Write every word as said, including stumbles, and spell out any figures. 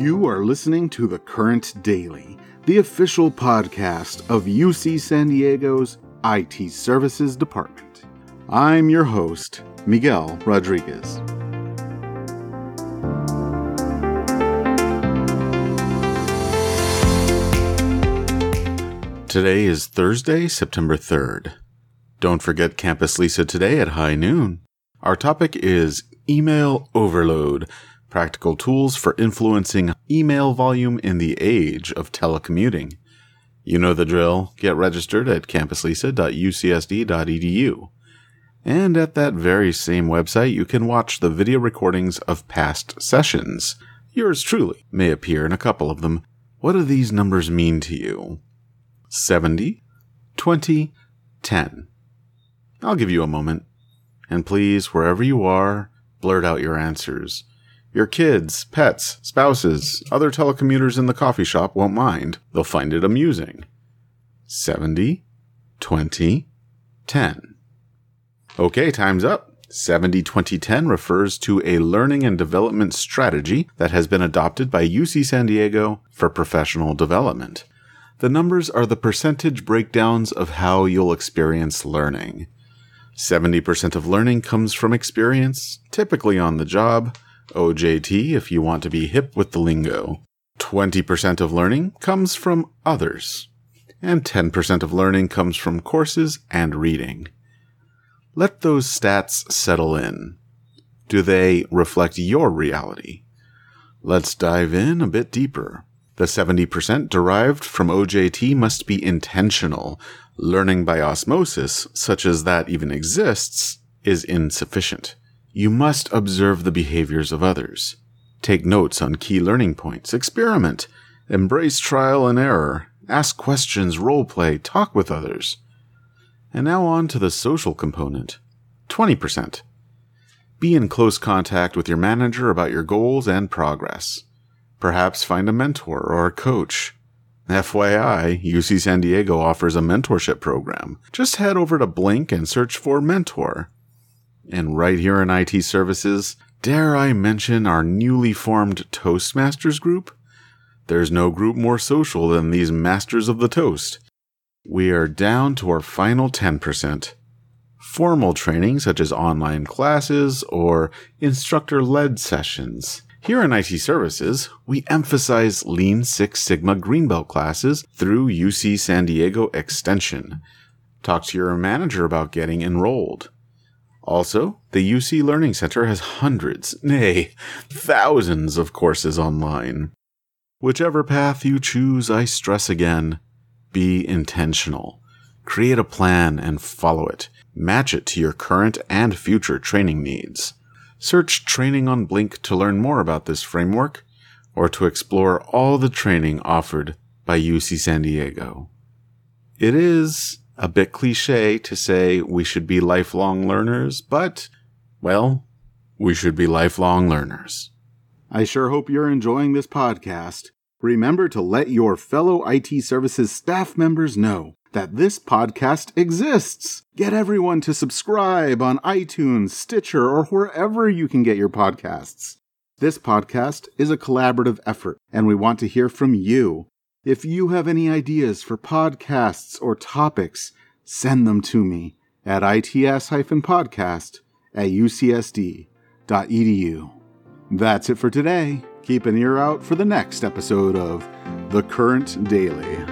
You are listening to The Current Daily, the official podcast of U C San Diego's I T Services Department. I'm your host, Miguel Rodriguez. Today is Thursday, September third. Don't forget Campus Lisa today at high noon. Our topic is Email Overload. Practical tools for influencing email volume in the age of telecommuting. You know the drill. Get registered at campus lisa dot u c s d dot e d u. And at that very same website, you can watch the video recordings of past sessions. Yours truly may appear in a couple of them. What do these numbers mean to you? seventy, twenty, ten. I'll give you a moment. And please, wherever you are, blurt out your answers. Your kids, pets, spouses, other telecommuters in the coffee shop won't mind. They'll find it amusing. seventy, twenty, ten. Okay, time's up. seventy twenty ten refers to a learning and development strategy that has been adopted by U C San Diego for professional development. The numbers are the percentage breakdowns of how you'll experience learning. seventy percent of learning comes from experience, typically on the job, O J T if you want to be hip with the lingo. twenty percent of learning comes from others. And ten percent of learning comes from courses and reading. Let those stats settle in. Do they reflect your reality? Let's dive in a bit deeper. The seventy percent derived from O J T must be intentional. Learning by osmosis, such as that even exists, is insufficient. You must observe the behaviors of others. Take notes on key learning points. Experiment. Embrace trial and error. Ask questions, role play, talk with others. And now on to the social component. twenty percent. Be in close contact with your manager about your goals and progress. Perhaps find a mentor or a coach. F Y I, U C San Diego offers a mentorship program. Just head over to Blink and search for Mentor. And right here in I T Services, dare I mention our newly formed Toastmasters group? There's no group more social than these Masters of the Toast. We are down to our final ten percent. Formal training such as online classes or instructor-led sessions. Here in I T Services, we emphasize Lean Six Sigma Greenbelt classes through U C San Diego Extension. Talk to your manager about getting enrolled. Also, the U C Learning Center has hundreds, nay, thousands of courses online. Whichever path you choose, I stress again, be intentional. Create a plan and follow it. Match it to your current and future training needs. Search training on Blink to learn more about this framework or to explore all the training offered by U C San Diego. It is a bit cliche to say we should be lifelong learners, but, well, we should be lifelong learners. I sure hope you're enjoying this podcast. Remember to let your fellow I T Services staff members know that this podcast exists. Get everyone to subscribe on iTunes, Stitcher, or wherever you can get your podcasts. This podcast is a collaborative effort, and we want to hear from you. If you have any ideas for podcasts or topics, send them to me at its podcast at u c s d dot e d u. That's it for today. Keep an ear out for the next episode of The Current Daily.